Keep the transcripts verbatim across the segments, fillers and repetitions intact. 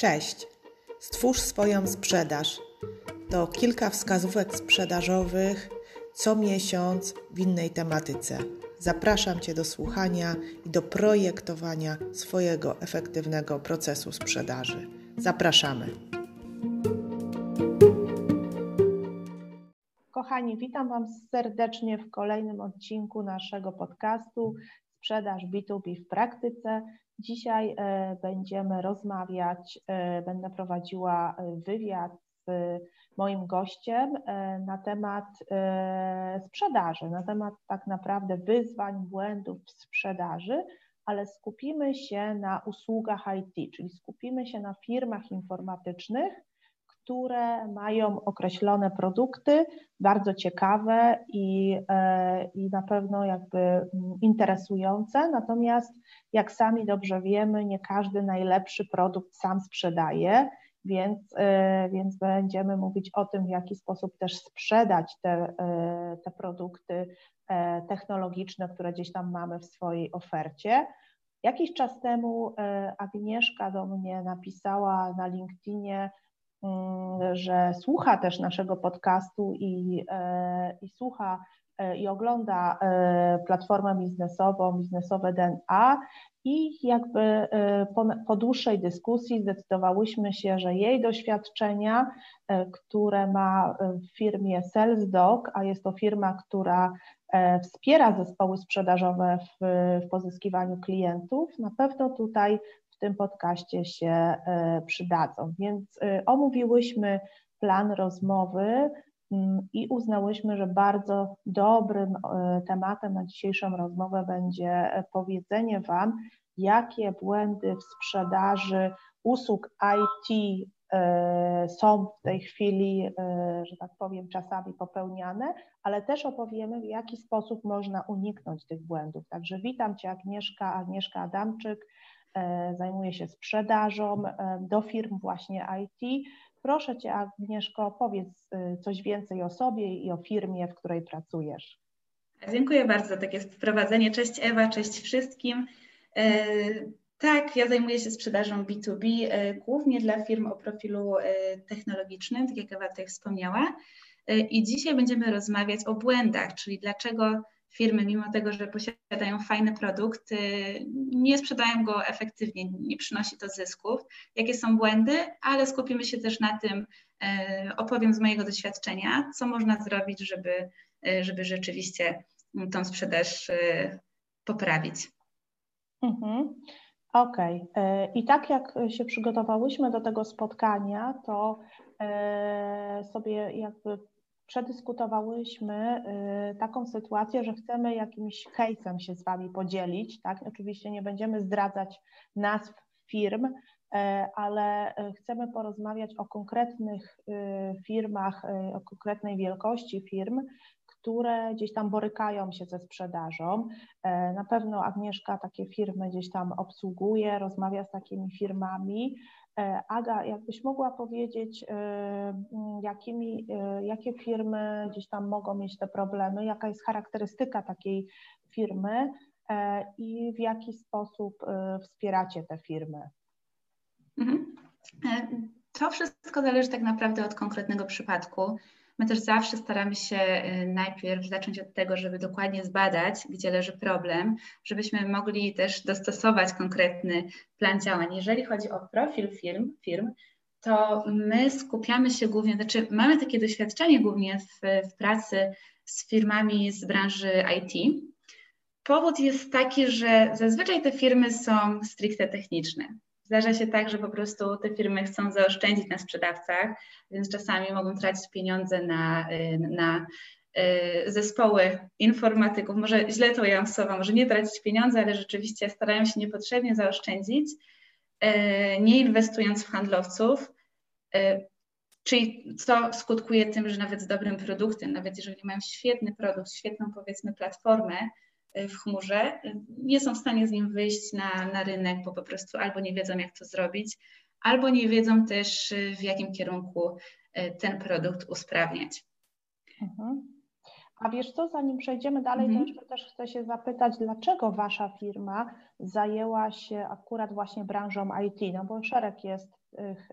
Cześć! Stwórz swoją sprzedaż. To kilka wskazówek sprzedażowych co miesiąc w innej tematyce. Zapraszam Cię do słuchania i do projektowania swojego efektywnego procesu sprzedaży. Zapraszamy! Kochani, witam Was serdecznie w kolejnym odcinku naszego podcastu Sprzedaż bi tu bi w praktyce. Dzisiaj będziemy rozmawiać, będę prowadziła wywiad z moim gościem na temat sprzedaży, na temat tak naprawdę wyzwań, błędów w sprzedaży, ale skupimy się na usługach aj ti, czyli skupimy się na firmach informatycznych, które mają określone produkty, bardzo ciekawe i, i na pewno jakby interesujące, natomiast jak sami dobrze wiemy, nie każdy najlepszy produkt sam sprzedaje, więc, więc będziemy mówić o tym, w jaki sposób też sprzedać te, te produkty technologiczne, które gdzieś tam mamy w swojej ofercie. Jakiś czas temu Agnieszka do mnie napisała na LinkedInie, że słucha też naszego podcastu i, i słucha i ogląda platformę biznesową, biznesowe D N A i jakby po, po dłuższej dyskusji zdecydowałyśmy się, że jej doświadczenia, które ma w firmie SalesDoc, a jest to firma, która wspiera zespoły sprzedażowe w, w pozyskiwaniu klientów, na pewno tutaj w tym podcaście się przydadzą. Więc omówiłyśmy plan rozmowy i uznałyśmy, że bardzo dobrym tematem na dzisiejszą rozmowę będzie powiedzenie Wam, jakie błędy w sprzedaży usług aj ti są w tej chwili, że tak powiem, czasami popełniane, ale też opowiemy, w jaki sposób można uniknąć tych błędów. Także witam Cię, Agnieszka, Agnieszka Adamczyk, zajmuje się sprzedażą do firm właśnie aj ti. Proszę Cię, Agnieszko, powiedz coś więcej o sobie i o firmie, w której pracujesz. Dziękuję bardzo za takie wprowadzenie. Cześć Ewa, cześć wszystkim. Tak, ja zajmuję się sprzedażą bi tu bi, głównie dla firm o profilu technologicznym, tak jak Ewa tutaj wspomniała. I dzisiaj będziemy rozmawiać o błędach, czyli dlaczego firmy, mimo tego, że posiadają fajny produkt, nie sprzedają go efektywnie, nie przynosi to zysków. Jakie są błędy, ale skupimy się też na tym, opowiem z mojego doświadczenia, co można zrobić, żeby, żeby rzeczywiście tą sprzedaż poprawić. Mhm. Okej. Okay. I tak jak się przygotowałyśmy do tego spotkania, to sobie jakby przedyskutowałyśmy taką sytuację, że chcemy jakimś case'em się z Wami podzielić, tak? Oczywiście nie będziemy zdradzać nazw firm, ale chcemy porozmawiać o konkretnych firmach, o konkretnej wielkości firm, które gdzieś tam borykają się ze sprzedażą. Na pewno Agnieszka takie firmy gdzieś tam obsługuje, rozmawia z takimi firmami. Aga, jakbyś mogła powiedzieć, jakimi, jakie firmy gdzieś tam mogą mieć te problemy, jaka jest charakterystyka takiej firmy i w jaki sposób wspieracie te firmy? To wszystko zależy tak naprawdę od konkretnego przypadku. My też zawsze staramy się najpierw zacząć od tego, żeby dokładnie zbadać, gdzie leży problem, żebyśmy mogli też dostosować konkretny plan działań. Jeżeli chodzi o profil firm, firm to my skupiamy się głównie, znaczy mamy takie doświadczenie głównie w, w pracy z firmami z branży aj ti. Powód jest taki, że zazwyczaj te firmy są stricte techniczne. Zdarza się tak, że po prostu te firmy chcą zaoszczędzić na sprzedawcach, więc czasami mogą tracić pieniądze na, na zespoły informatyków. Może źle to ja słowa, może nie tracić pieniądze, ale rzeczywiście starają się niepotrzebnie zaoszczędzić, nie inwestując w handlowców, czyli co skutkuje tym, że nawet z dobrym produktem, nawet jeżeli mają świetny produkt, świetną powiedzmy platformę, w chmurze, nie są w stanie z nim wyjść na, na rynek, bo po prostu albo nie wiedzą, jak to zrobić, albo nie wiedzą też, w jakim kierunku ten produkt usprawniać. Mhm. A wiesz co, zanim przejdziemy dalej, mhm. to jeszcze też chcę się zapytać, dlaczego wasza firma zajęła się akurat właśnie branżą I T? No bo szereg jest tych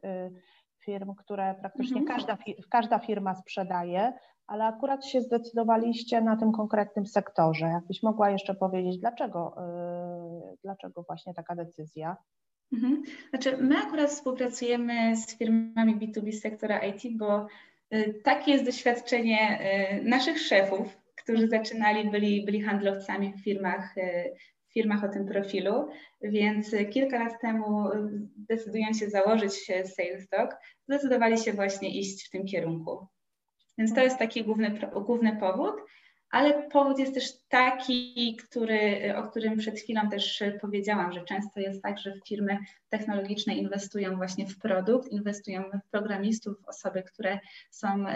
firm, które praktycznie mhm. każda, każda firma sprzedaje, ale akurat się zdecydowaliście na tym konkretnym sektorze. Jakbyś mogła jeszcze powiedzieć, dlaczego, yy, dlaczego właśnie taka decyzja? Mhm. Znaczy, my akurat współpracujemy z firmami B dwa B sektora I T, bo y, takie jest doświadczenie y, naszych szefów, którzy zaczynali, byli, byli handlowcami w firmach, y, firmach o tym profilu, więc kilka lat temu, decydując się założyć SalesDoc, zdecydowali się właśnie iść w tym kierunku. Więc to jest taki główny, główny powód, ale powód jest też taki, który, o którym przed chwilą też powiedziałam, że często jest tak, że firmy technologiczne inwestują właśnie w produkt, inwestują w programistów, w osoby, które są y,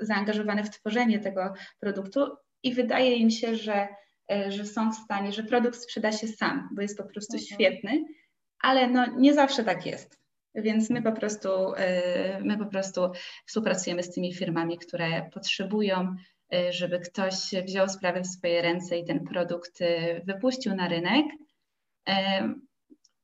zaangażowane w tworzenie tego produktu i wydaje im się, że, y, że są w stanie, że produkt sprzeda się sam, bo jest po prostu mhm. świetny, ale no, nie zawsze tak jest. Więc my po prostu, my po prostu współpracujemy z tymi firmami, które potrzebują, żeby ktoś wziął sprawę w swoje ręce i ten produkt wypuścił na rynek,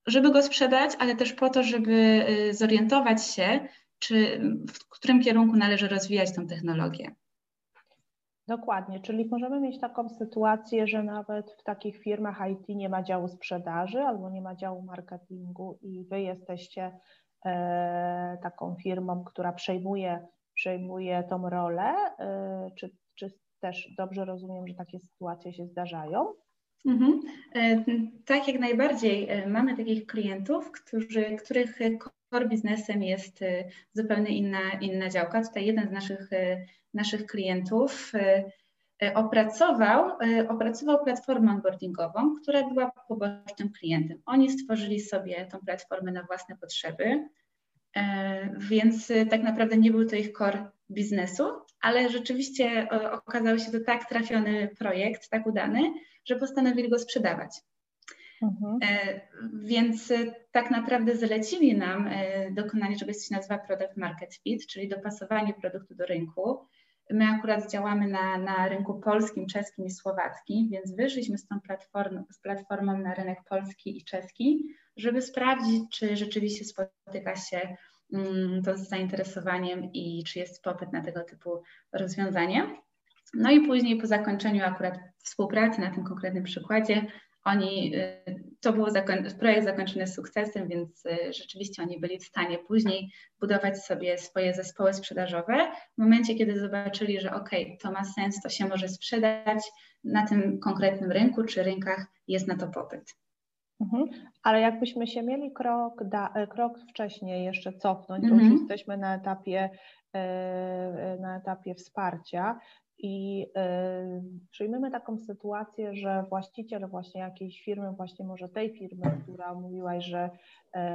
żeby go sprzedać, ale też po to, żeby zorientować się, czy w którym kierunku należy rozwijać tę technologię. Dokładnie, czyli możemy mieć taką sytuację, że nawet w takich firmach I T nie ma działu sprzedaży albo nie ma działu marketingu i wy jesteście e, taką firmą, która przejmuje, przejmuje tą rolę, e, czy, czy też dobrze rozumiem, że takie sytuacje się zdarzają? Mhm. E, tak, jak najbardziej. E, mamy takich klientów, którzy, których core biznesem jest e, zupełnie inna, inna działka. Tutaj jeden z naszych e, naszych klientów opracował, opracował platformę onboardingową, która była pobocznym klientem. Oni stworzyli sobie tą platformę na własne potrzeby, więc tak naprawdę nie był to ich core biznesu, ale rzeczywiście okazał się to tak trafiony projekt, tak udany, że postanowili go sprzedawać. Mhm. Więc tak naprawdę zalecili nam dokonanie czegoś, co się nazywa product market fit, czyli dopasowanie produktu do rynku. My akurat działamy na, na rynku polskim, czeskim i słowackim, więc wyszliśmy z tą platform, z platformą na rynek polski i czeski, żeby sprawdzić, czy rzeczywiście spotyka się mm, to z zainteresowaniem i czy jest popyt na tego typu rozwiązanie. No i później po zakończeniu akurat współpracy na tym konkretnym przykładzie, oni, to był zakoń, projekt zakończony sukcesem, więc rzeczywiście oni byli w stanie później budować sobie swoje zespoły sprzedażowe. W momencie, kiedy zobaczyli, że ok, to ma sens, to się może sprzedać na tym konkretnym rynku, czy rynkach jest na to popyt. Mhm. Ale jakbyśmy się mieli krok, da, krok wcześniej jeszcze cofnąć, mhm. bo już jesteśmy na etapie, na etapie wsparcia, i y, przyjmiemy taką sytuację, że właściciel właśnie jakiejś firmy, właśnie może tej firmy, która mówiłaś, że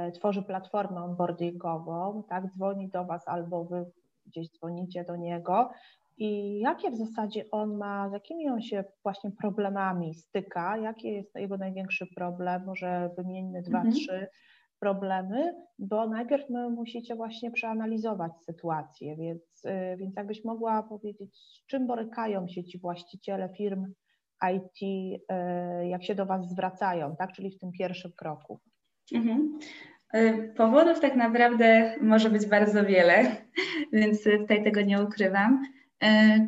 y, tworzy platformę onboardingową, tak, dzwoni do was albo wy gdzieś dzwonicie do niego i jakie w zasadzie on ma, z jakimi on się właśnie problemami styka, jaki jest jego największy problem, może wymieńmy dwa, mhm. trzy problemy, bo najpierw my musicie właśnie przeanalizować sytuację, więc, więc jakbyś mogła powiedzieć, z czym borykają się ci właściciele firm I T, jak się do was zwracają, tak? Czyli w tym pierwszym kroku. Mhm. Powodów tak naprawdę może być bardzo wiele, więc tutaj tego nie ukrywam.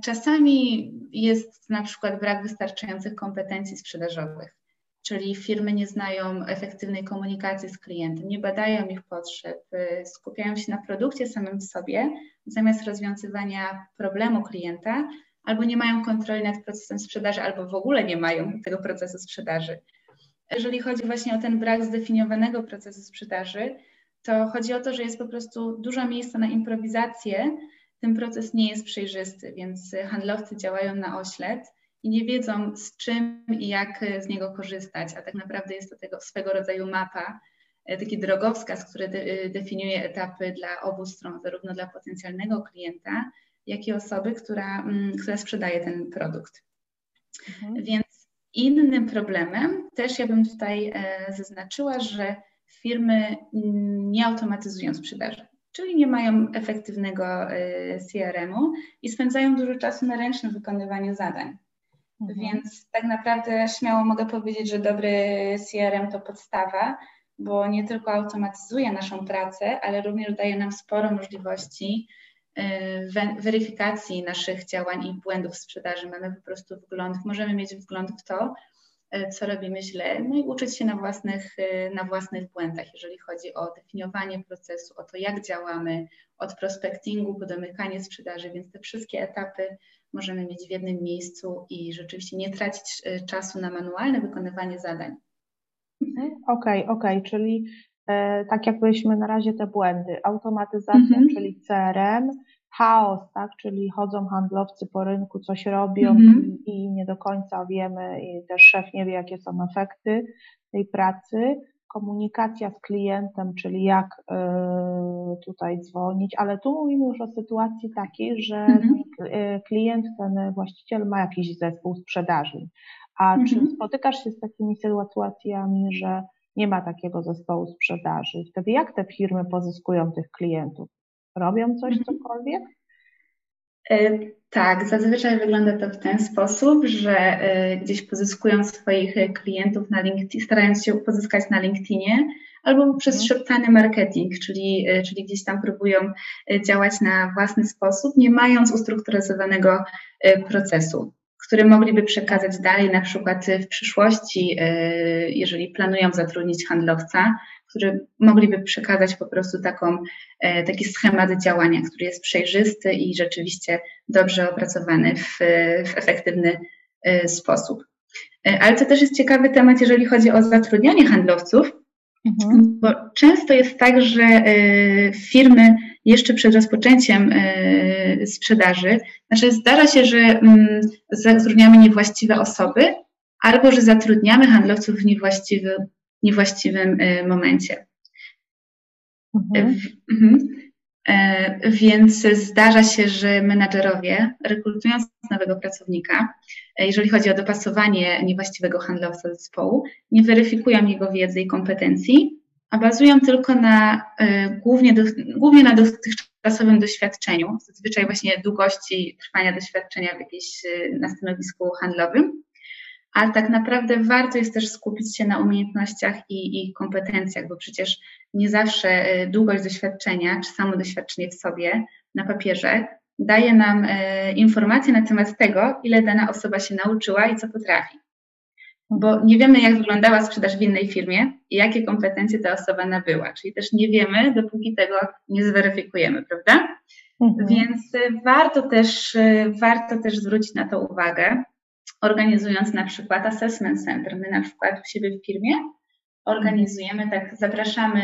Czasami jest na przykład brak wystarczających kompetencji sprzedażowych. Czyli firmy nie znają efektywnej komunikacji z klientem, nie badają ich potrzeb, skupiają się na produkcie samym w sobie zamiast rozwiązywania problemu klienta, albo nie mają kontroli nad procesem sprzedaży, albo w ogóle nie mają tego procesu sprzedaży. Jeżeli chodzi właśnie o ten brak zdefiniowanego procesu sprzedaży, to chodzi o to, że jest po prostu dużo miejsca na improwizację, ten proces nie jest przejrzysty, więc handlowcy działają na oślep i nie wiedzą z czym i jak z niego korzystać, a tak naprawdę jest to tego swego rodzaju mapa, taki drogowskaz, który de- definiuje etapy dla obu stron, zarówno dla potencjalnego klienta, jak i osoby, która, m, która sprzedaje ten produkt. Mhm. Więc innym problemem też ja bym tutaj e, zaznaczyła, że firmy nie automatyzują sprzedaży. czyli nie mają efektywnego C R M u i spędzają dużo czasu na ręcznym wykonywaniu zadań. Mhm. Więc tak naprawdę śmiało mogę powiedzieć, że dobry C R M to podstawa, bo nie tylko automatyzuje naszą pracę, ale również daje nam sporo możliwości weryfikacji naszych działań i błędów w sprzedaży. Mamy po prostu wgląd, możemy mieć wgląd w to, co robimy źle, no i uczyć się na własnych, na własnych błędach, jeżeli chodzi o definiowanie procesu, o to, jak działamy, od prospectingu po domykanie sprzedaży, więc te wszystkie etapy możemy mieć w jednym miejscu i rzeczywiście nie tracić czasu na manualne wykonywanie zadań. Okej, okay, okej, okay. Czyli e, tak jak byliśmy na razie te błędy, automatyzacja, mm-hmm. czyli C R M, chaos, tak, czyli chodzą handlowcy po rynku, coś robią mm-hmm. i, i nie do końca wiemy i też szef nie wie, jakie są efekty tej pracy, komunikacja z klientem, czyli jak y, tutaj dzwonić, ale tu mówimy już o sytuacji takiej, że mm-hmm. klient, ten właściciel ma jakiś zespół sprzedaży. A mhm. czy spotykasz się z takimi sytuacjami, że nie ma takiego zespołu sprzedaży? Wtedy jak te firmy pozyskują tych klientów? Robią coś, mhm. cokolwiek? E, tak, zazwyczaj wygląda to w ten sposób, że e, gdzieś pozyskują swoich klientów na LinkedIn, starając się pozyskać na LinkedInie, albo przez szeptany marketing, czyli, e, czyli gdzieś tam próbują działać na własny sposób, nie mając ustrukturyzowanego e, procesu, które mogliby przekazać dalej, na przykład w przyszłości, jeżeli planują zatrudnić handlowca, który mogliby przekazać po prostu taką, taki schemat działania, który jest przejrzysty i rzeczywiście dobrze opracowany w, w efektywny sposób. Ale to też jest ciekawy temat, jeżeli chodzi o zatrudnianie handlowców, mhm. bo często jest tak, że firmy jeszcze przed rozpoczęciem y, sprzedaży, znaczy zdarza się, że mm, zatrudniamy niewłaściwe osoby albo że zatrudniamy handlowców w niewłaściwy, niewłaściwym y, momencie. Mhm. Y, y, y, więc zdarza się, że menadżerowie, rekrutując nowego pracownika, y, jeżeli chodzi o dopasowanie niewłaściwego handlowca do zespołu, nie weryfikują jego wiedzy i kompetencji, a bazują tylko na, y, głównie, do, głównie na dotychczasowym doświadczeniu, zazwyczaj właśnie długości trwania doświadczenia w jakiejś, y, na stanowisku handlowym, ale tak naprawdę warto jest też skupić się na umiejętnościach i, i kompetencjach, bo przecież nie zawsze y, długość doświadczenia czy samo doświadczenie w sobie na papierze daje nam y, informacje na temat tego, ile dana osoba się nauczyła i co potrafi. Bo nie wiemy, jak wyglądała sprzedaż w innej firmie i jakie kompetencje ta osoba nabyła. Czyli też nie wiemy, dopóki tego nie zweryfikujemy, prawda? Mhm. Więc warto też, warto też zwrócić na to uwagę, organizując na przykład Assessment Center. My na przykład u siebie w firmie organizujemy, tak, zapraszamy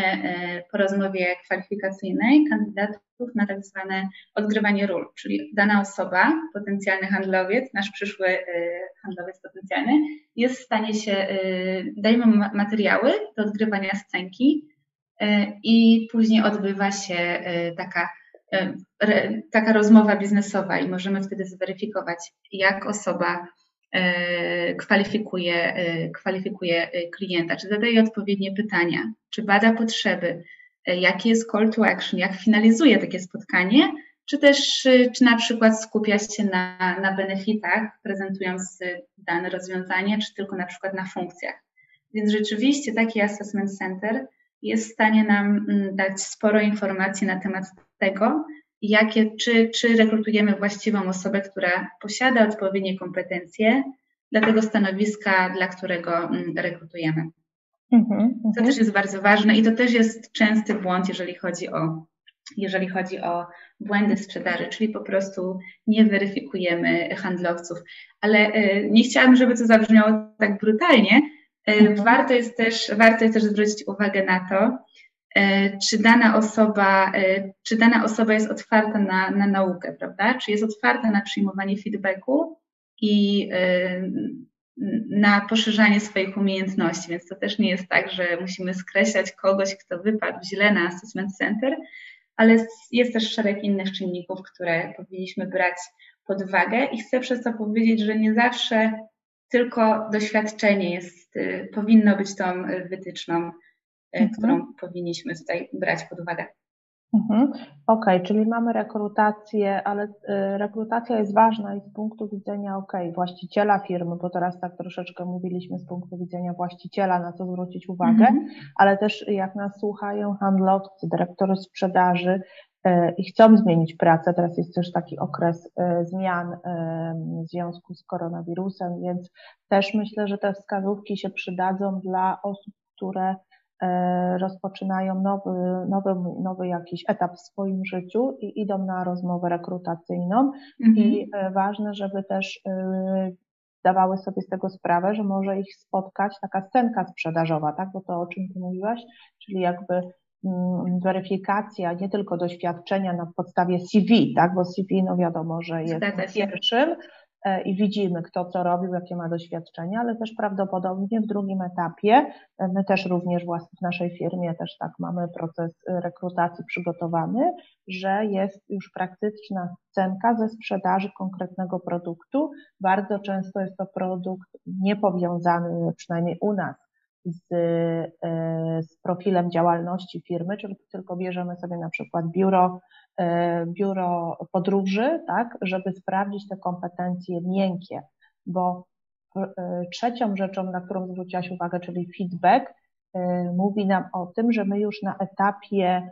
po rozmowie kwalifikacyjnej kandydatów na tak zwane odgrywanie ról, czyli dana osoba, potencjalny handlowiec, nasz przyszły handlowiec potencjalny, jest w stanie się, dajemy mu materiały do odgrywania scenki i później odbywa się taka, taka rozmowa biznesowa i możemy wtedy zweryfikować, jak osoba Kwalifikuje, kwalifikuje klienta, czy zadaje odpowiednie pytania, czy bada potrzeby, jaki jest call to action, jak finalizuje takie spotkanie, czy też czy na przykład skupia się na, na benefitach, prezentując dane rozwiązanie, czy tylko na przykład na funkcjach. Więc rzeczywiście taki Assessment Center jest w stanie nam dać sporo informacji na temat tego, jakie, czy, czy rekrutujemy właściwą osobę, która posiada odpowiednie kompetencje dla tego stanowiska, dla którego rekrutujemy. Mm-hmm, to mm-hmm. też jest bardzo ważne i to też jest częsty błąd, jeżeli chodzi o, jeżeli chodzi o błędy sprzedaży, czyli po prostu nie weryfikujemy handlowców. Ale y, nie chciałabym, żeby to zabrzmiało tak brutalnie. Y, mm-hmm. warto jest też, warto jest też zwrócić uwagę na to, Czy dana osoba, czy dana osoba jest otwarta na, na naukę, prawda? Czy jest otwarta na przyjmowanie feedbacku i na poszerzanie swoich umiejętności, więc to też nie jest tak, że musimy skreślać kogoś, kto wypadł źle na Assessment Center, ale jest też szereg innych czynników, które powinniśmy brać pod uwagę i chcę przez to powiedzieć, że nie zawsze tylko doświadczenie jest, powinno być tą wytyczną, którą mhm. powinniśmy tutaj brać pod uwagę. Mhm. Okej, okay, czyli mamy rekrutację, ale rekrutacja jest ważna i z punktu widzenia okej, okay, właściciela firmy, bo teraz tak troszeczkę mówiliśmy z punktu widzenia właściciela, na co zwrócić uwagę, mhm. ale też jak nas słuchają handlowcy, dyrektorzy sprzedaży i chcą zmienić pracę, teraz jest też taki okres zmian w związku z koronawirusem, więc też myślę, że te wskazówki się przydadzą dla osób, które rozpoczynają nowy, nowy, nowy jakiś etap w swoim życiu i idą na rozmowę rekrutacyjną mhm. i ważne, żeby też zdawały sobie z tego sprawę, że może ich spotkać taka scenka sprzedażowa, tak, bo to o czym ty mówiłaś, czyli jakby weryfikacja nie tylko doświadczenia na podstawie C V, tak, bo C V no wiadomo, że jest pierwszym i widzimy, kto co robił, jakie ma doświadczenia, ale też prawdopodobnie w drugim etapie, my też również w naszej firmie też tak mamy proces rekrutacji przygotowany, że jest już praktyczna scenka ze sprzedaży konkretnego produktu. Bardzo często jest to produkt niepowiązany, przynajmniej u nas, z, z profilem działalności firmy, czyli tylko bierzemy sobie na przykład biuro, biuro podróży, tak, żeby sprawdzić te kompetencje miękkie, bo trzecią rzeczą, na którą zwróciłaś uwagę, czyli feedback, mówi nam o tym, że my już na etapie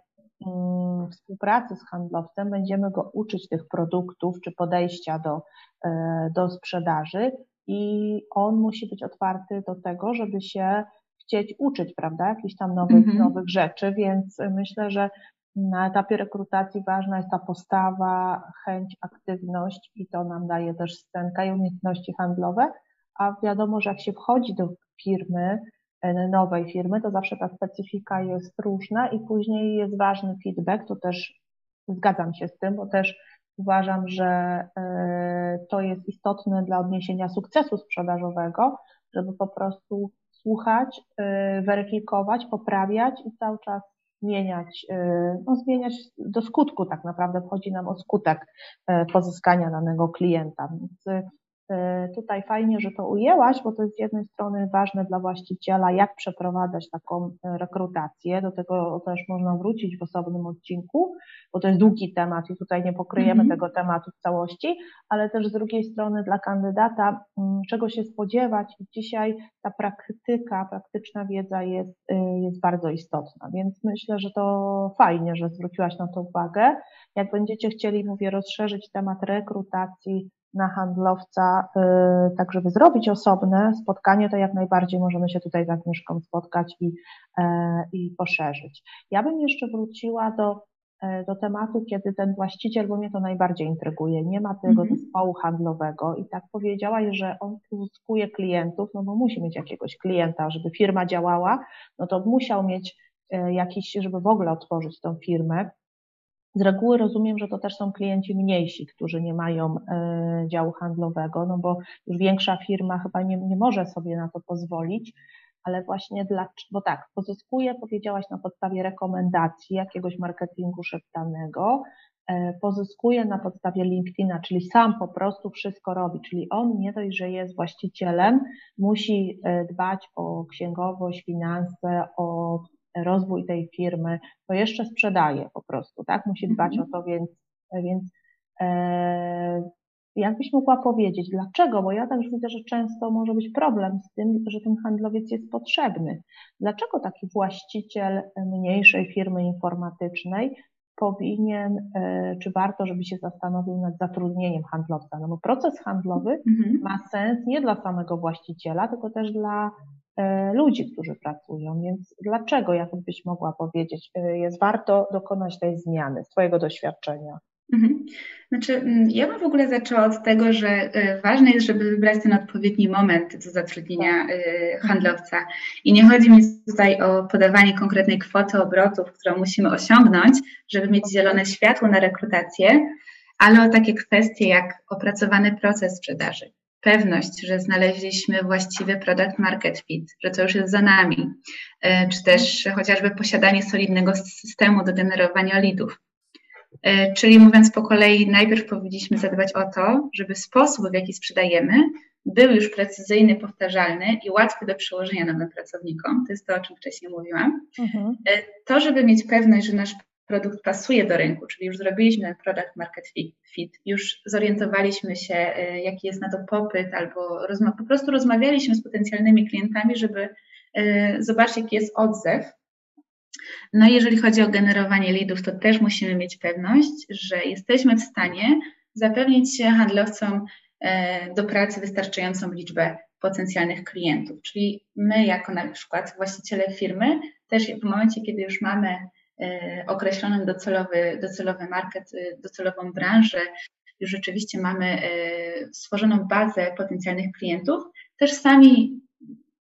współpracy z handlowcem będziemy go uczyć tych produktów czy podejścia do, do sprzedaży i on musi być otwarty do tego, żeby się chcieć uczyć, prawda, jakichś tam nowych, mm-hmm. nowych rzeczy, więc myślę, że na etapie rekrutacji ważna jest ta postawa, chęć, aktywność i to nam daje też scenka i umiejętności handlowe, a wiadomo, że jak się wchodzi do firmy, nowej firmy, to zawsze ta specyfika jest różna i później jest ważny feedback, to też zgadzam się z tym, bo też uważam, że to jest istotne dla odniesienia sukcesu sprzedażowego, żeby po prostu słuchać, weryfikować, poprawiać i cały czas zmieniać, no zmieniać do skutku tak naprawdę, chodzi nam o skutek pozyskania danego klienta, więc tutaj fajnie, że to ujęłaś, bo to jest z jednej strony ważne dla właściciela, jak przeprowadzać taką rekrutację, do tego też można wrócić w osobnym odcinku, bo to jest długi temat i tutaj nie pokryjemy mm-hmm. tego tematu w całości, ale też z drugiej strony dla kandydata, czego się spodziewać i dzisiaj ta praktyka, praktyczna wiedza jest, jest bardzo istotna, więc myślę, że to fajnie, że zwróciłaś na to uwagę. Jak będziecie chcieli, mówię, rozszerzyć temat rekrutacji na handlowca, tak żeby zrobić osobne spotkanie, to jak najbardziej możemy się tutaj z Agnieszką spotkać i, i poszerzyć. Ja bym jeszcze wróciła do, do tematu, kiedy ten właściciel, bo mnie to najbardziej intryguje, nie ma tego mm-hmm. zespołu handlowego i tak powiedziałaś, że on uzyskuje klientów, no bo musi mieć jakiegoś klienta, żeby firma działała, no to musiał mieć jakiś, żeby w ogóle otworzyć tą firmę. Z reguły rozumiem, że to też są klienci mniejsi, którzy nie mają y, działu handlowego, no bo już większa firma chyba nie, nie może sobie na to pozwolić, ale właśnie dla, bo tak, pozyskuje, powiedziałaś, na podstawie rekomendacji, jakiegoś marketingu szeptanego, y, pozyskuje na podstawie LinkedIna, czyli sam po prostu wszystko robi, czyli on nie dość, że jest właścicielem, musi y, dbać o księgowość, finanse, o rozwój tej firmy, to jeszcze sprzedaje po prostu, tak? Musi dbać mm-hmm. o to, więc, więc e, jakbyś mogła powiedzieć, dlaczego? Bo ja także widzę, że często może być problem z tym, że ten handlowiec jest potrzebny. Dlaczego taki właściciel mniejszej firmy informatycznej powinien, e, czy warto, żeby się zastanowił nad zatrudnieniem handlowca? No bo proces handlowy mm-hmm. ma sens nie dla samego właściciela, tylko też dla ludzi, którzy pracują, więc dlaczego, jakbyś mogła powiedzieć, jest warto dokonać tej zmiany z twojego doświadczenia? Znaczy, ja bym w ogóle zaczęła od tego, że ważne jest, żeby wybrać ten odpowiedni moment do zatrudnienia handlowca. I nie chodzi mi tutaj o podawanie konkretnej kwoty obrotów, którą musimy osiągnąć, żeby mieć zielone światło na rekrutację, ale o takie kwestie jak opracowany proces sprzedaży. Pewność, że znaleźliśmy właściwy product market fit, że to już jest za nami, czy też chociażby posiadanie solidnego systemu do generowania leadów. Czyli mówiąc po kolei, najpierw powinniśmy zadbać o to, żeby sposób, w jaki sprzedajemy, był już precyzyjny, powtarzalny i łatwy do przełożenia nowym pracownikom. To jest to, o czym wcześniej mówiłam. Mhm. To, żeby mieć pewność, że nasz produkt pasuje do rynku, czyli już zrobiliśmy product market fit, już zorientowaliśmy się, jaki jest na to popyt, albo po prostu rozmawialiśmy z potencjalnymi klientami, żeby zobaczyć, jaki jest odzew. No i jeżeli chodzi o generowanie leadów, to też musimy mieć pewność, że jesteśmy w stanie zapewnić handlowcom do pracy wystarczającą liczbę potencjalnych klientów, czyli my jako na przykład właściciele firmy też w momencie, kiedy już mamy określony docelowy, docelowy market, docelową branżę, już rzeczywiście mamy stworzoną bazę potencjalnych klientów, też sami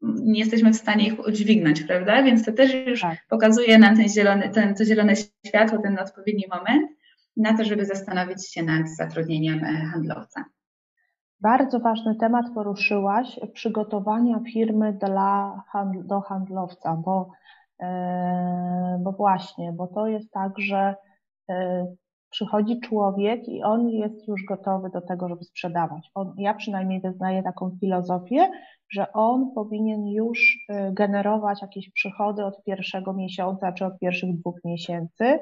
nie jesteśmy w stanie ich udźwignąć, prawda? Więc to też już tak pokazuje nam ten zielony, ten, to zielone światło, ten odpowiedni moment na to, żeby zastanowić się nad zatrudnieniem handlowca. Bardzo ważny temat poruszyłaś, przygotowania firmy dla, do handlowca, bo, bo właśnie, bo to jest tak, że przychodzi człowiek i on jest już gotowy do tego, żeby sprzedawać. On, ja przynajmniej wyznaję taką filozofię, że on powinien już generować jakieś przychody od pierwszego miesiąca czy od pierwszych dwóch miesięcy.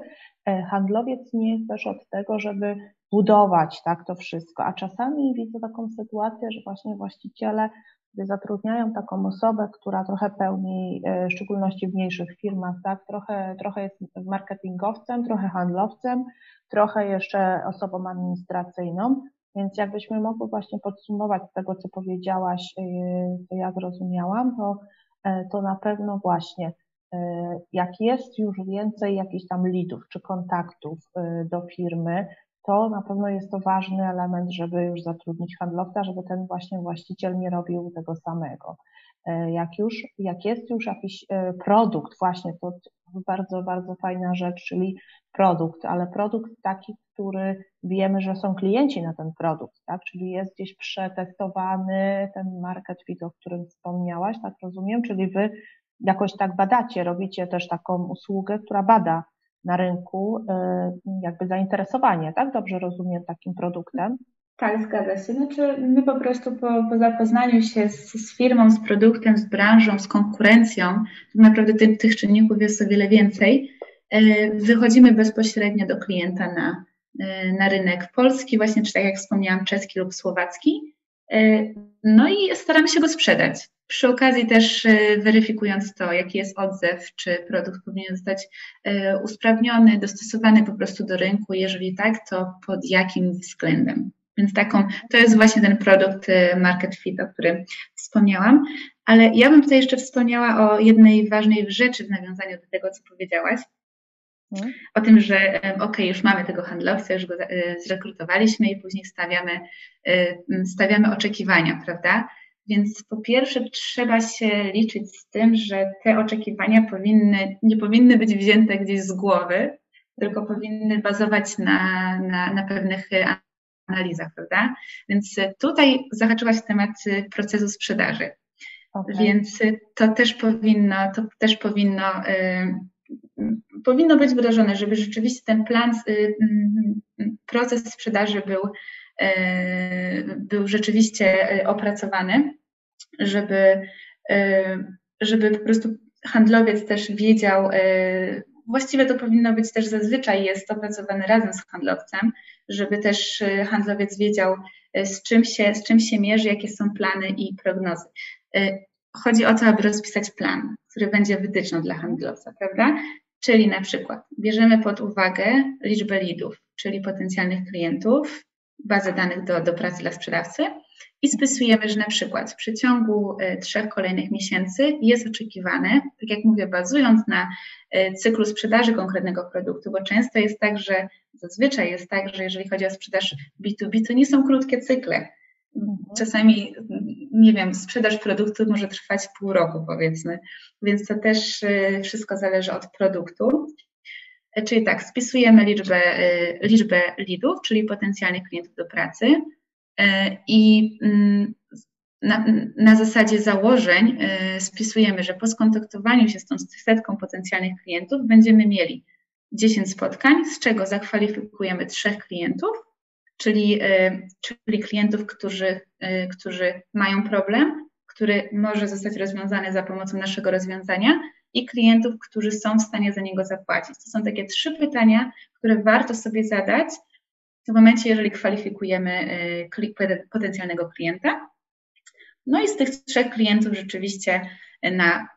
Handlowiec nie jest też od tego, żeby budować tak to wszystko, a czasami widzę taką sytuację, że właśnie właściciele zatrudniają taką osobę, która trochę pełni, w szczególności w mniejszych firmach, tak, trochę, trochę jest marketingowcem, trochę handlowcem, trochę jeszcze osobą administracyjną, więc jakbyśmy mogły właśnie podsumować z tego, co powiedziałaś, co ja zrozumiałam, to, to na pewno właśnie jak jest już więcej jakichś tam leadów czy kontaktów do firmy, to na pewno jest to ważny element, żeby już zatrudnić handlowca, żeby ten właśnie właściciel nie robił tego samego. Jak już, jak jest już jakiś produkt właśnie, to bardzo, bardzo fajna rzecz, czyli produkt, ale produkt taki, który wiemy, że są klienci na ten produkt, tak? Czyli jest gdzieś przetestowany ten market fit, o którym wspomniałaś, tak rozumiem, czyli wy jakoś tak badacie, robicie też taką usługę, która bada na rynku jakby zainteresowanie, tak? Dobrze rozumiem takim produktem? Tak, zgadza się. Znaczy my po prostu po, po zapoznaniu się z, z firmą, z produktem, z branżą, z konkurencją, tak naprawdę tych, tych czynników jest o wiele więcej, wychodzimy bezpośrednio do klienta na, na rynek polski, właśnie czy tak jak wspomniałam, czeski lub słowacki, no i staramy się go sprzedać. Przy okazji też weryfikując to, jaki jest odzew, czy produkt powinien zostać usprawniony, dostosowany po prostu do rynku, jeżeli tak, to pod jakim względem. Więc taką, to jest właśnie ten produkt market fit, o którym wspomniałam, ale ja bym tutaj jeszcze wspomniała o jednej ważnej rzeczy w nawiązaniu do tego, co powiedziałaś, hmm. o tym, że ok, już mamy tego handlowca, już go zrekrutowaliśmy i później stawiamy, stawiamy oczekiwania, prawda? Więc po pierwsze trzeba się liczyć z tym, że te oczekiwania powinny, nie powinny być wzięte gdzieś z głowy, tylko powinny bazować na, na, na pewnych analizach, prawda? Więc tutaj zahaczyłaś w temat procesu sprzedaży. Okay. Więc to też powinno, to też powinno, y, powinno być wdrożone, żeby rzeczywiście ten plan, y, proces sprzedaży był był rzeczywiście opracowany, żeby, żeby po prostu handlowiec też wiedział, właściwie to powinno być też zazwyczaj jest opracowane razem z handlowcem, żeby też handlowiec wiedział, z czym się, z czym się mierzy, jakie są plany i prognozy. Chodzi o to, aby rozpisać plan, który będzie wytyczną dla handlowca, prawda? Czyli na przykład bierzemy pod uwagę liczbę leadów, czyli potencjalnych klientów, bazę danych do, do pracy dla sprzedawcy i spisujemy, że na przykład w przeciągu y, trzech kolejnych miesięcy jest oczekiwane, tak jak mówię, bazując na y, cyklu sprzedaży konkretnego produktu, bo często jest tak, że zazwyczaj jest tak, że jeżeli chodzi o sprzedaż B dwa B, to nie są krótkie cykle. Czasami, nie wiem, sprzedaż produktu może trwać pół roku, powiedzmy, więc to też y, wszystko zależy od produktu. Czyli tak, spisujemy liczbę, liczbę leadów, czyli potencjalnych klientów do pracy i na, na zasadzie założeń spisujemy, że po skontaktowaniu się z tą setką potencjalnych klientów będziemy mieli dziesięć spotkań, z czego zakwalifikujemy trzech klientów, czyli, czyli klientów, którzy, którzy mają problem, który może zostać rozwiązany za pomocą naszego rozwiązania i klientów, którzy są w stanie za niego zapłacić. To są takie trzy pytania, które warto sobie zadać w momencie, jeżeli kwalifikujemy potencjalnego klienta. No i z tych trzech klientów rzeczywiście na,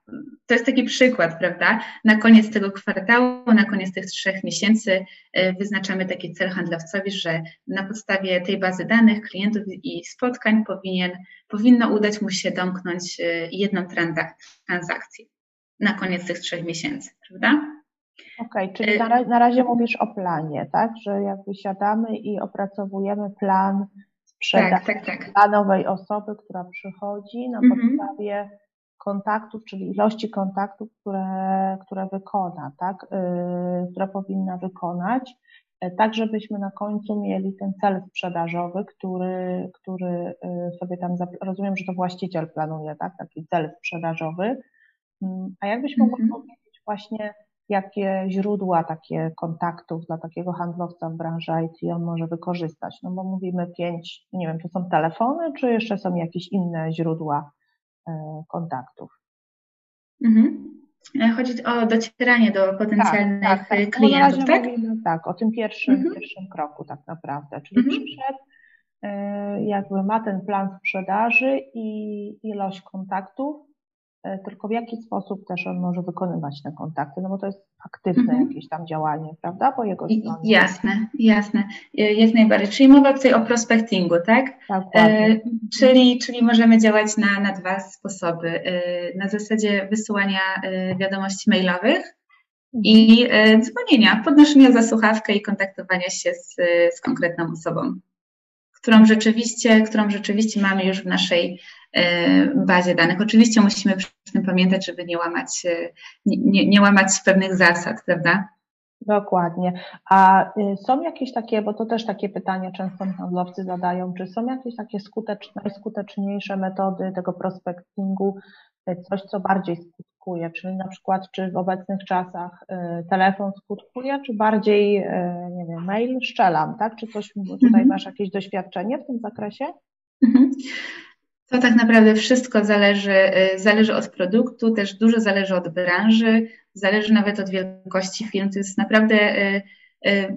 to jest taki przykład, prawda, na koniec tego kwartału, na koniec tych trzech miesięcy wyznaczamy taki cel handlowcowi, że na podstawie tej bazy danych, klientów i spotkań powinien, powinno udać mu się domknąć jedną transakcję na koniec tych trzech miesięcy, prawda? Okej, okay, czyli na, na razie mówisz o planie, tak, że jakby siadamy i opracowujemy plan sprzedaży, tak, tak, tak, dla nowej osoby, która przychodzi na mm-hmm. podstawie kontaktów, czyli ilości kontaktów, które, które wykona, tak, yy, które powinna wykonać, yy, tak żebyśmy na końcu mieli ten cel sprzedażowy, który, który yy, sobie tam, rozumiem, że to właściciel planuje, tak, taki cel sprzedażowy, yy, a jakbyś mogła mm-hmm. powiedzieć właśnie, jakie źródła takie kontaktów dla takiego handlowca w branży I T on może wykorzystać, no bo mówimy pięć, nie wiem, to są telefony, czy jeszcze są jakieś inne źródła kontaktów? Mhm. Chodzi o docieranie do potencjalnych tak, tak, tak. klientów, no tak? Mówimy, tak, o tym pierwszym, mhm. pierwszym kroku tak naprawdę, czyli mhm. przyszedł, jakby ma ten plan sprzedaży i ilość kontaktów, tylko w jaki sposób też on może wykonywać te kontakty, no bo to jest aktywne mhm. jakieś tam działanie, prawda, po jego stronie. Jasne, jasne, jak najbardziej. Czyli mowa tutaj o prospectingu, tak? Tak, e, czyli, czyli możemy działać na, na dwa sposoby. E, na zasadzie wysyłania e, wiadomości mailowych mhm. i e, dzwonienia, podnoszenia za słuchawkę i kontaktowania się z, z konkretną osobą, którą rzeczywiście, którą rzeczywiście mamy już w naszej bazie danych. Oczywiście musimy przy tym pamiętać, żeby nie łamać, nie, nie łamać pewnych zasad, prawda? Dokładnie. A są jakieś takie, bo to też takie pytanie często handlowcy zadają, czy są jakieś takie skuteczne, najskuteczniejsze metody tego prospektingu, coś, co bardziej skutkuje, czyli na przykład, czy w obecnych czasach telefon skutkuje, czy bardziej, nie wiem, mail, szczelam, tak? Czy coś, bo tutaj mhm. masz jakieś doświadczenie w tym zakresie? Mhm. To tak naprawdę wszystko zależy, zależy od produktu, też dużo zależy od branży, zależy nawet od wielkości firm, to jest naprawdę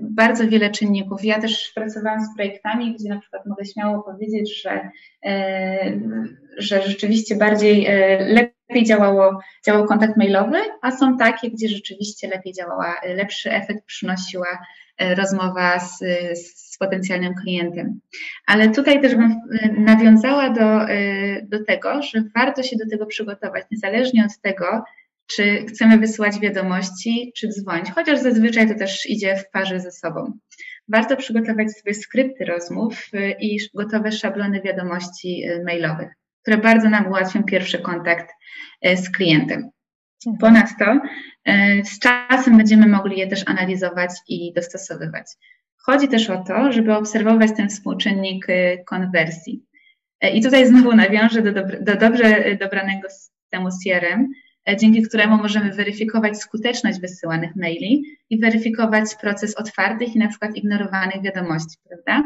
bardzo wiele czynników. Ja też pracowałam z projektami, gdzie na przykład mogę śmiało powiedzieć, że, że rzeczywiście bardziej lepiej działało, działał kontakt mailowy, a są takie, gdzie rzeczywiście lepiej działała, lepszy efekt przynosiła rozmowa z, z potencjalnym klientem. Ale tutaj też bym nawiązała do, do tego, że warto się do tego przygotować, niezależnie od tego, czy chcemy wysyłać wiadomości, czy dzwonić, chociaż zazwyczaj to też idzie w parze ze sobą. Warto przygotować sobie skrypty rozmów i gotowe szablony wiadomości mailowych, które bardzo nam ułatwią pierwszy kontakt z klientem. Ponadto z czasem będziemy mogli je też analizować i dostosowywać. Chodzi też o to, żeby obserwować ten współczynnik konwersji. I tutaj znowu nawiążę do, dobra, do dobrze dobranego systemu C R M, dzięki któremu możemy weryfikować skuteczność wysyłanych maili i weryfikować proces otwartych i na przykład ignorowanych wiadomości, prawda?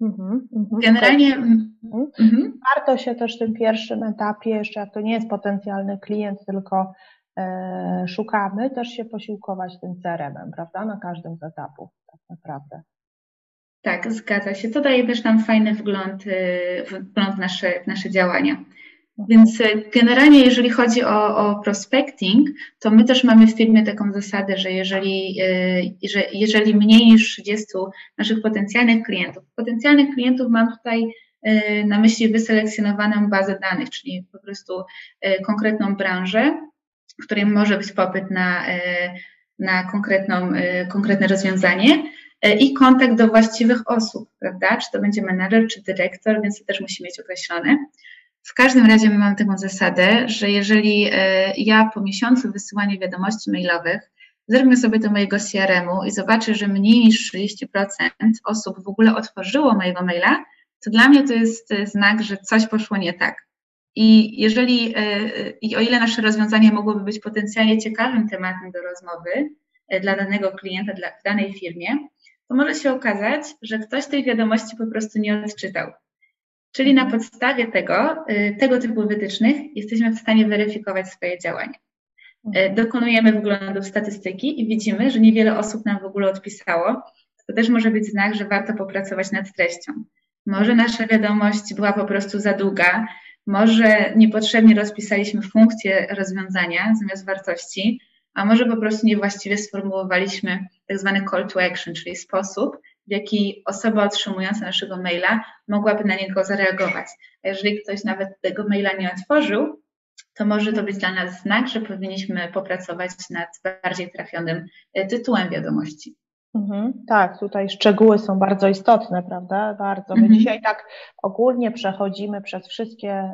Mhm, Generalnie mhm. Mhm. warto się też w tym pierwszym etapie, jeszcze jak to nie jest potencjalny klient, tylko e, szukamy, też się posiłkować tym C R M-em, prawda? Na każdym z etapów tak naprawdę. Tak, zgadza się. To daje też nam fajny wgląd, wgląd w nasze, w nasze działania. Więc generalnie, jeżeli chodzi o, o prospecting, to my też mamy w firmie taką zasadę, że jeżeli, że jeżeli mniej niż trzydziestu naszych potencjalnych klientów, potencjalnych klientów mam tutaj na myśli wyselekcjonowaną bazę danych, czyli po prostu konkretną branżę, w której może być popyt na, na konkretną, konkretne rozwiązanie i kontakt do właściwych osób, prawda? Czy to będzie menadżer, czy dyrektor, więc to też musi mieć określone. W każdym razie my mamy taką zasadę, że jeżeli ja po miesiącu wysyłania wiadomości mailowych zerknę sobie do mojego C R M-u i zobaczę, że mniej niż trzydzieści procent osób w ogóle otworzyło mojego maila, to dla mnie to jest znak, że coś poszło nie tak. I jeżeli, i o ile nasze rozwiązanie mogłoby być potencjalnie ciekawym tematem do rozmowy dla danego klienta, dla, w danej firmie, to może się okazać, że ktoś tej wiadomości po prostu nie odczytał. Czyli na podstawie tego, tego typu wytycznych jesteśmy w stanie weryfikować swoje działania. dokonujemy wglądów w statystyki i widzimy, że niewiele osób nam w ogóle odpisało, to też może być znak, że warto popracować nad treścią. Może nasza wiadomość była po prostu za długa, może niepotrzebnie rozpisaliśmy funkcję rozwiązania zamiast wartości, a może po prostu niewłaściwie sformułowaliśmy tak zwany call to action, czyli sposób, w jaki osoba otrzymująca naszego maila mogłaby na niego zareagować. A jeżeli ktoś nawet tego maila nie otworzył, to może to być dla nas znak, że powinniśmy popracować nad bardziej trafionym tytułem wiadomości. Mhm, tak, tutaj szczegóły są bardzo istotne, prawda? Bardzo. My mhm. dzisiaj tak ogólnie przechodzimy przez wszystkie y,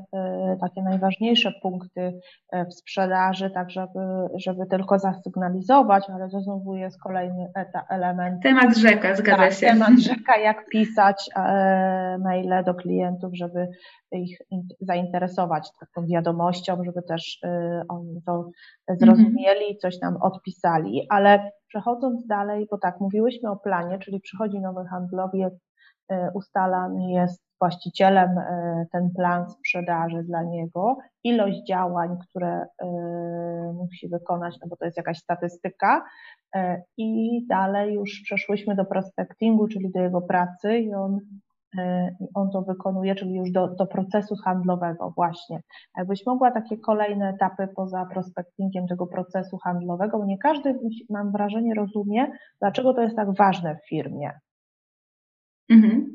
takie najważniejsze punkty y, w sprzedaży, tak żeby, żeby tylko zasygnalizować, ale to znowu jest kolejny eta, element. Temat rzeka, zgadza tak, się. Temat rzeka, jak pisać y, maile do klientów, żeby ich zainteresować taką wiadomością, żeby też y, oni to zrozumieli, mhm. coś nam odpisali, ale przechodząc dalej, bo tak, mówiłyśmy o planie, czyli przychodzi nowy handlowiec, ustalany jest właścicielem ten plan sprzedaży dla niego, ilość działań, które musi wykonać, no bo to jest jakaś statystyka i dalej już przeszłyśmy do prospectingu, czyli do jego pracy i on, on to wykonuje, czyli już do, do procesu handlowego właśnie. Jakbyś mogła takie kolejne etapy poza prospectingiem tego procesu handlowego, bo nie każdy, mam wrażenie, rozumie, dlaczego to jest tak ważne w firmie. Mhm.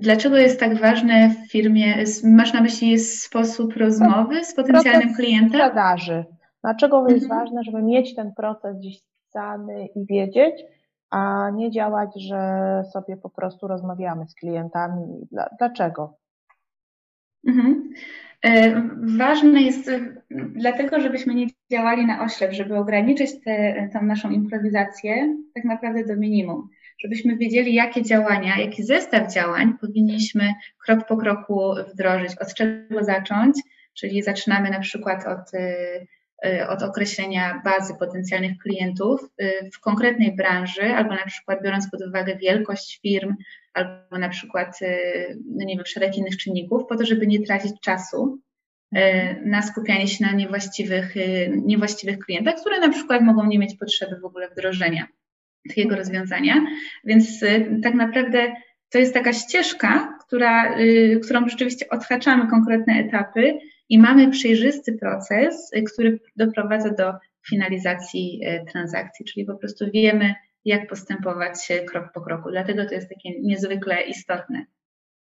Dlaczego jest tak ważne w firmie? Masz na myśli sposób rozmowy z potencjalnym proces klientem? Sprzedaży. Dlaczego mhm. jest ważne, żeby mieć ten proces gdzieś spisany i wiedzieć, a nie działać, że sobie po prostu rozmawiamy z klientami. Dlaczego? Mhm. Ważne jest dlatego, żebyśmy nie działali na oślep, żeby ograniczyć tę naszą improwizację tak naprawdę do minimum. Żebyśmy wiedzieli, jakie działania, jaki zestaw działań powinniśmy krok po kroku wdrożyć, od czego zacząć, czyli zaczynamy na przykład od... od określenia bazy potencjalnych klientów w konkretnej branży, albo na przykład biorąc pod uwagę wielkość firm, albo na przykład, no nie wiem, szereg innych czynników, po to, żeby nie tracić czasu na skupianie się na niewłaściwych, niewłaściwych klientach, które na przykład mogą nie mieć potrzeby w ogóle wdrożenia takiego rozwiązania. Więc tak naprawdę to jest taka ścieżka, która, którą rzeczywiście odhaczamy konkretne etapy, i mamy przejrzysty proces, który doprowadza do finalizacji transakcji, czyli po prostu wiemy, jak postępować krok po kroku. Dlatego to jest takie niezwykle istotne.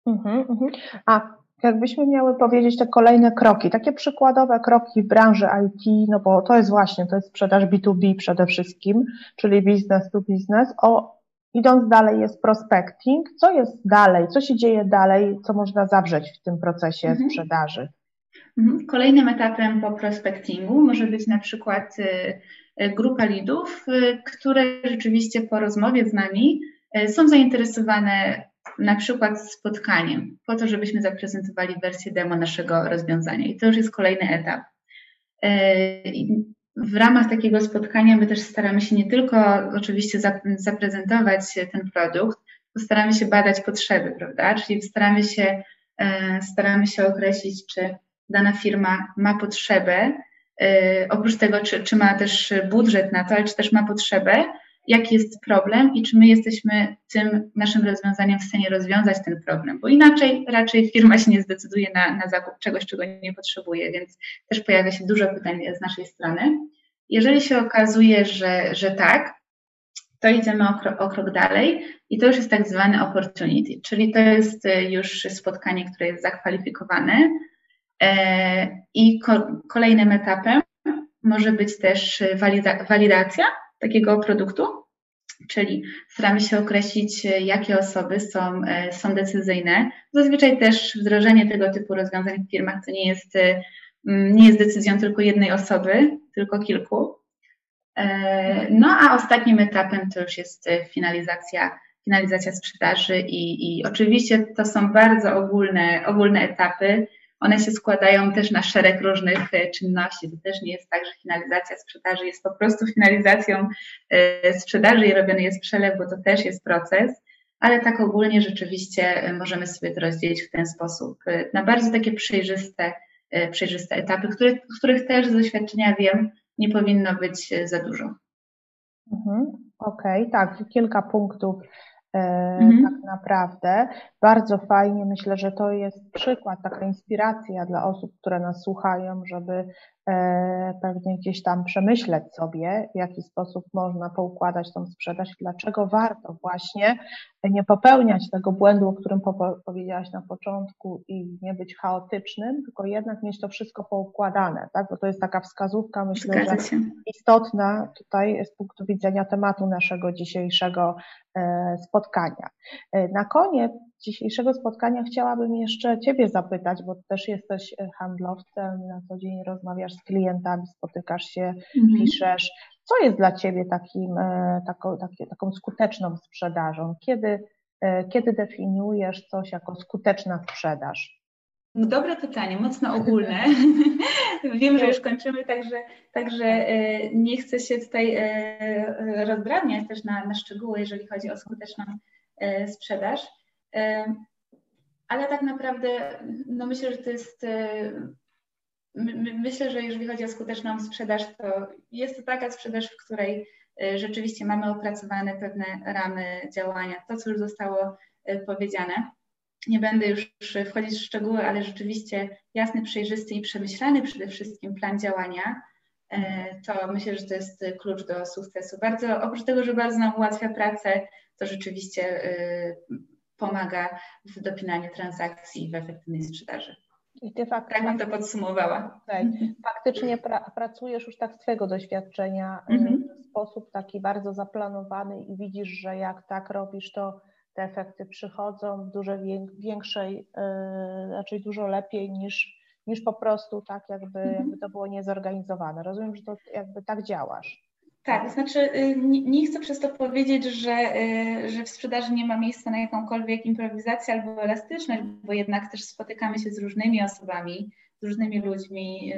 Uh-huh, uh-huh. A jakbyśmy miały powiedzieć te kolejne kroki, takie przykładowe kroki w branży I T, no bo to jest właśnie, to jest sprzedaż B dwa B przede wszystkim, czyli business to business. O, idąc dalej jest prospecting. Co jest dalej? Co się dzieje dalej? Co można zawrzeć w tym procesie uh-huh. sprzedaży? Kolejnym etapem po prospectingu może być na przykład grupa lidów, które rzeczywiście po rozmowie z nami są zainteresowane na przykład spotkaniem, po to, żebyśmy zaprezentowali wersję demo naszego rozwiązania. I to już jest kolejny etap. W ramach takiego spotkania my też staramy się nie tylko oczywiście zaprezentować ten produkt, bo staramy się badać potrzeby, prawda? Czyli staramy się, staramy się określić, czy dana firma ma potrzebę, yy, oprócz tego, czy, czy ma też budżet na to, ale czy też ma potrzebę, jaki jest problem i czy my jesteśmy tym naszym rozwiązaniem w stanie rozwiązać ten problem, bo inaczej raczej firma się nie zdecyduje na, na zakup czegoś, czego nie potrzebuje, więc też pojawia się dużo pytań z naszej strony. Jeżeli się okazuje, że, że tak, to idziemy o krok, o krok dalej i to już jest tak zwane opportunity, czyli to jest już spotkanie, które jest zakwalifikowane. I ko- kolejnym etapem może być też walida- walidacja takiego produktu, czyli staramy się określić, jakie osoby są, są decyzyjne. Zazwyczaj też wdrożenie tego typu rozwiązań w firmach to nie jest, nie jest decyzją tylko jednej osoby, tylko kilku. No a ostatnim etapem to już jest finalizacja finalizacja sprzedaży i, i oczywiście to są bardzo ogólne, ogólne etapy. One się składają też na szereg różnych czynności. To też nie jest tak, że finalizacja sprzedaży jest po prostu finalizacją sprzedaży i robiony jest przelew, bo to też jest proces, ale tak ogólnie rzeczywiście możemy sobie to rozdzielić w ten sposób na bardzo takie przejrzyste przejrzyste etapy, których, których też z doświadczenia wiem, nie powinno być za dużo. Mhm. Okej, okay, tak, kilka punktów e, mhm. tak naprawdę. Bardzo fajnie, myślę, że to jest przykład, taka inspiracja dla osób, które nas słuchają, żeby e, pewnie gdzieś tam przemyśleć sobie, w jaki sposób można poukładać tą sprzedaż i dlaczego warto właśnie nie popełniać tego błędu, o którym popo- powiedziałaś na początku i nie być chaotycznym, tylko jednak mieć to wszystko poukładane, tak? Bo to jest taka wskazówka, myślę, że istotna tutaj z punktu widzenia tematu naszego dzisiejszego e, spotkania. E, na koniec dzisiejszego spotkania chciałabym jeszcze Ciebie zapytać, bo też jesteś handlowcem, na co dzień rozmawiasz z klientami, spotykasz się, mhm. piszesz. Co jest dla Ciebie takim, taką, taką skuteczną sprzedażą? Kiedy, kiedy definiujesz coś jako skuteczna sprzedaż? No dobre pytanie, mocno ogólne. Wiem, że już kończymy, także, także nie chcę się tutaj rozdrabniać też na, na szczegóły, jeżeli chodzi o skuteczną sprzedaż. Ale tak naprawdę no myślę, że to jest... Myślę, że jeżeli chodzi o skuteczną sprzedaż, to jest to taka sprzedaż, w której rzeczywiście mamy opracowane pewne ramy działania. To, co już zostało powiedziane. Nie będę już wchodzić w szczegóły, ale rzeczywiście jasny, przejrzysty i przemyślany przede wszystkim plan działania, to myślę, że to jest klucz do sukcesu. Bardzo, oprócz tego, że bardzo nam ułatwia pracę, to rzeczywiście pomaga w dopinaniu transakcji i w efektywnej sprzedaży. I ty faktycznie, tak bym to podsumowała. Faktycznie pra, pracujesz już tak z twojego doświadczenia mm-hmm. w sposób taki bardzo zaplanowany i widzisz, że jak tak robisz, to te efekty przychodzą w dużo większej, yy, raczej dużo lepiej niż, niż po prostu tak jakby, mm-hmm. jakby to było niezorganizowane. Rozumiem, że to jakby tak działasz. Tak, to znaczy nie, nie chcę przez to powiedzieć, że, że w sprzedaży nie ma miejsca na jakąkolwiek improwizację albo elastyczność, bo jednak też spotykamy się z różnymi osobami, z różnymi ludźmi,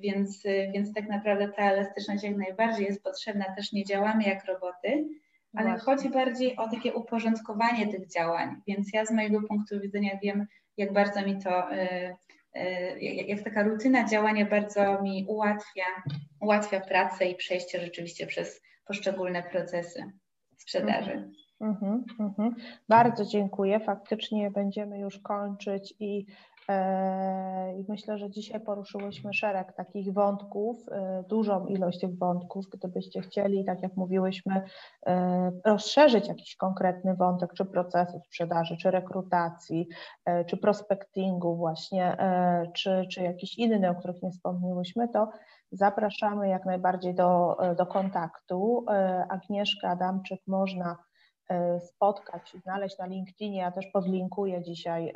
więc, więc tak naprawdę ta elastyczność jak najbardziej jest potrzebna, też nie działamy jak roboty, ale Właśnie. chodzi bardziej o takie uporządkowanie tych działań, więc ja z mojego punktu widzenia wiem, jak bardzo mi to... jak taka rutyna działania bardzo mi ułatwia, ułatwia pracę i przejście rzeczywiście przez poszczególne procesy sprzedaży. Mm-hmm, mm-hmm. Bardzo dziękuję. Faktycznie będziemy już kończyć i I myślę, że dzisiaj poruszyłyśmy szereg takich wątków, dużą ilość tych wątków. Gdybyście chcieli, tak jak mówiłyśmy, rozszerzyć jakiś konkretny wątek, czy procesu sprzedaży, czy rekrutacji, czy prospektingu właśnie, czy, czy jakiś inny, o których nie wspomniałyśmy, to zapraszamy jak najbardziej do, do kontaktu. Agnieszkę Adamczyk można spotkać i znaleźć na LinkedInie. Ja też podlinkuję dzisiaj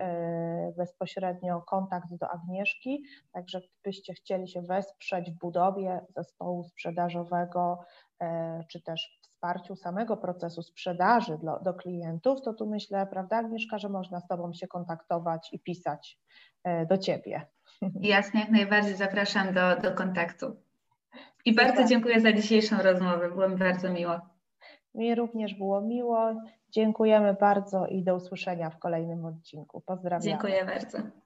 bezpośrednio kontakt do Agnieszki, także gdybyście chcieli się wesprzeć w budowie zespołu sprzedażowego, czy też wsparciu samego procesu sprzedaży do, do klientów, to tu myślę, prawda Agnieszka, że można z Tobą się kontaktować i pisać do Ciebie. Jasne, jak najbardziej zapraszam do, do kontaktu. I bardzo dziękuję za dzisiejszą rozmowę, było mi bardzo miło. Mi również było miło. Dziękujemy bardzo i do usłyszenia w kolejnym odcinku. Pozdrawiam. Dziękuję bardzo.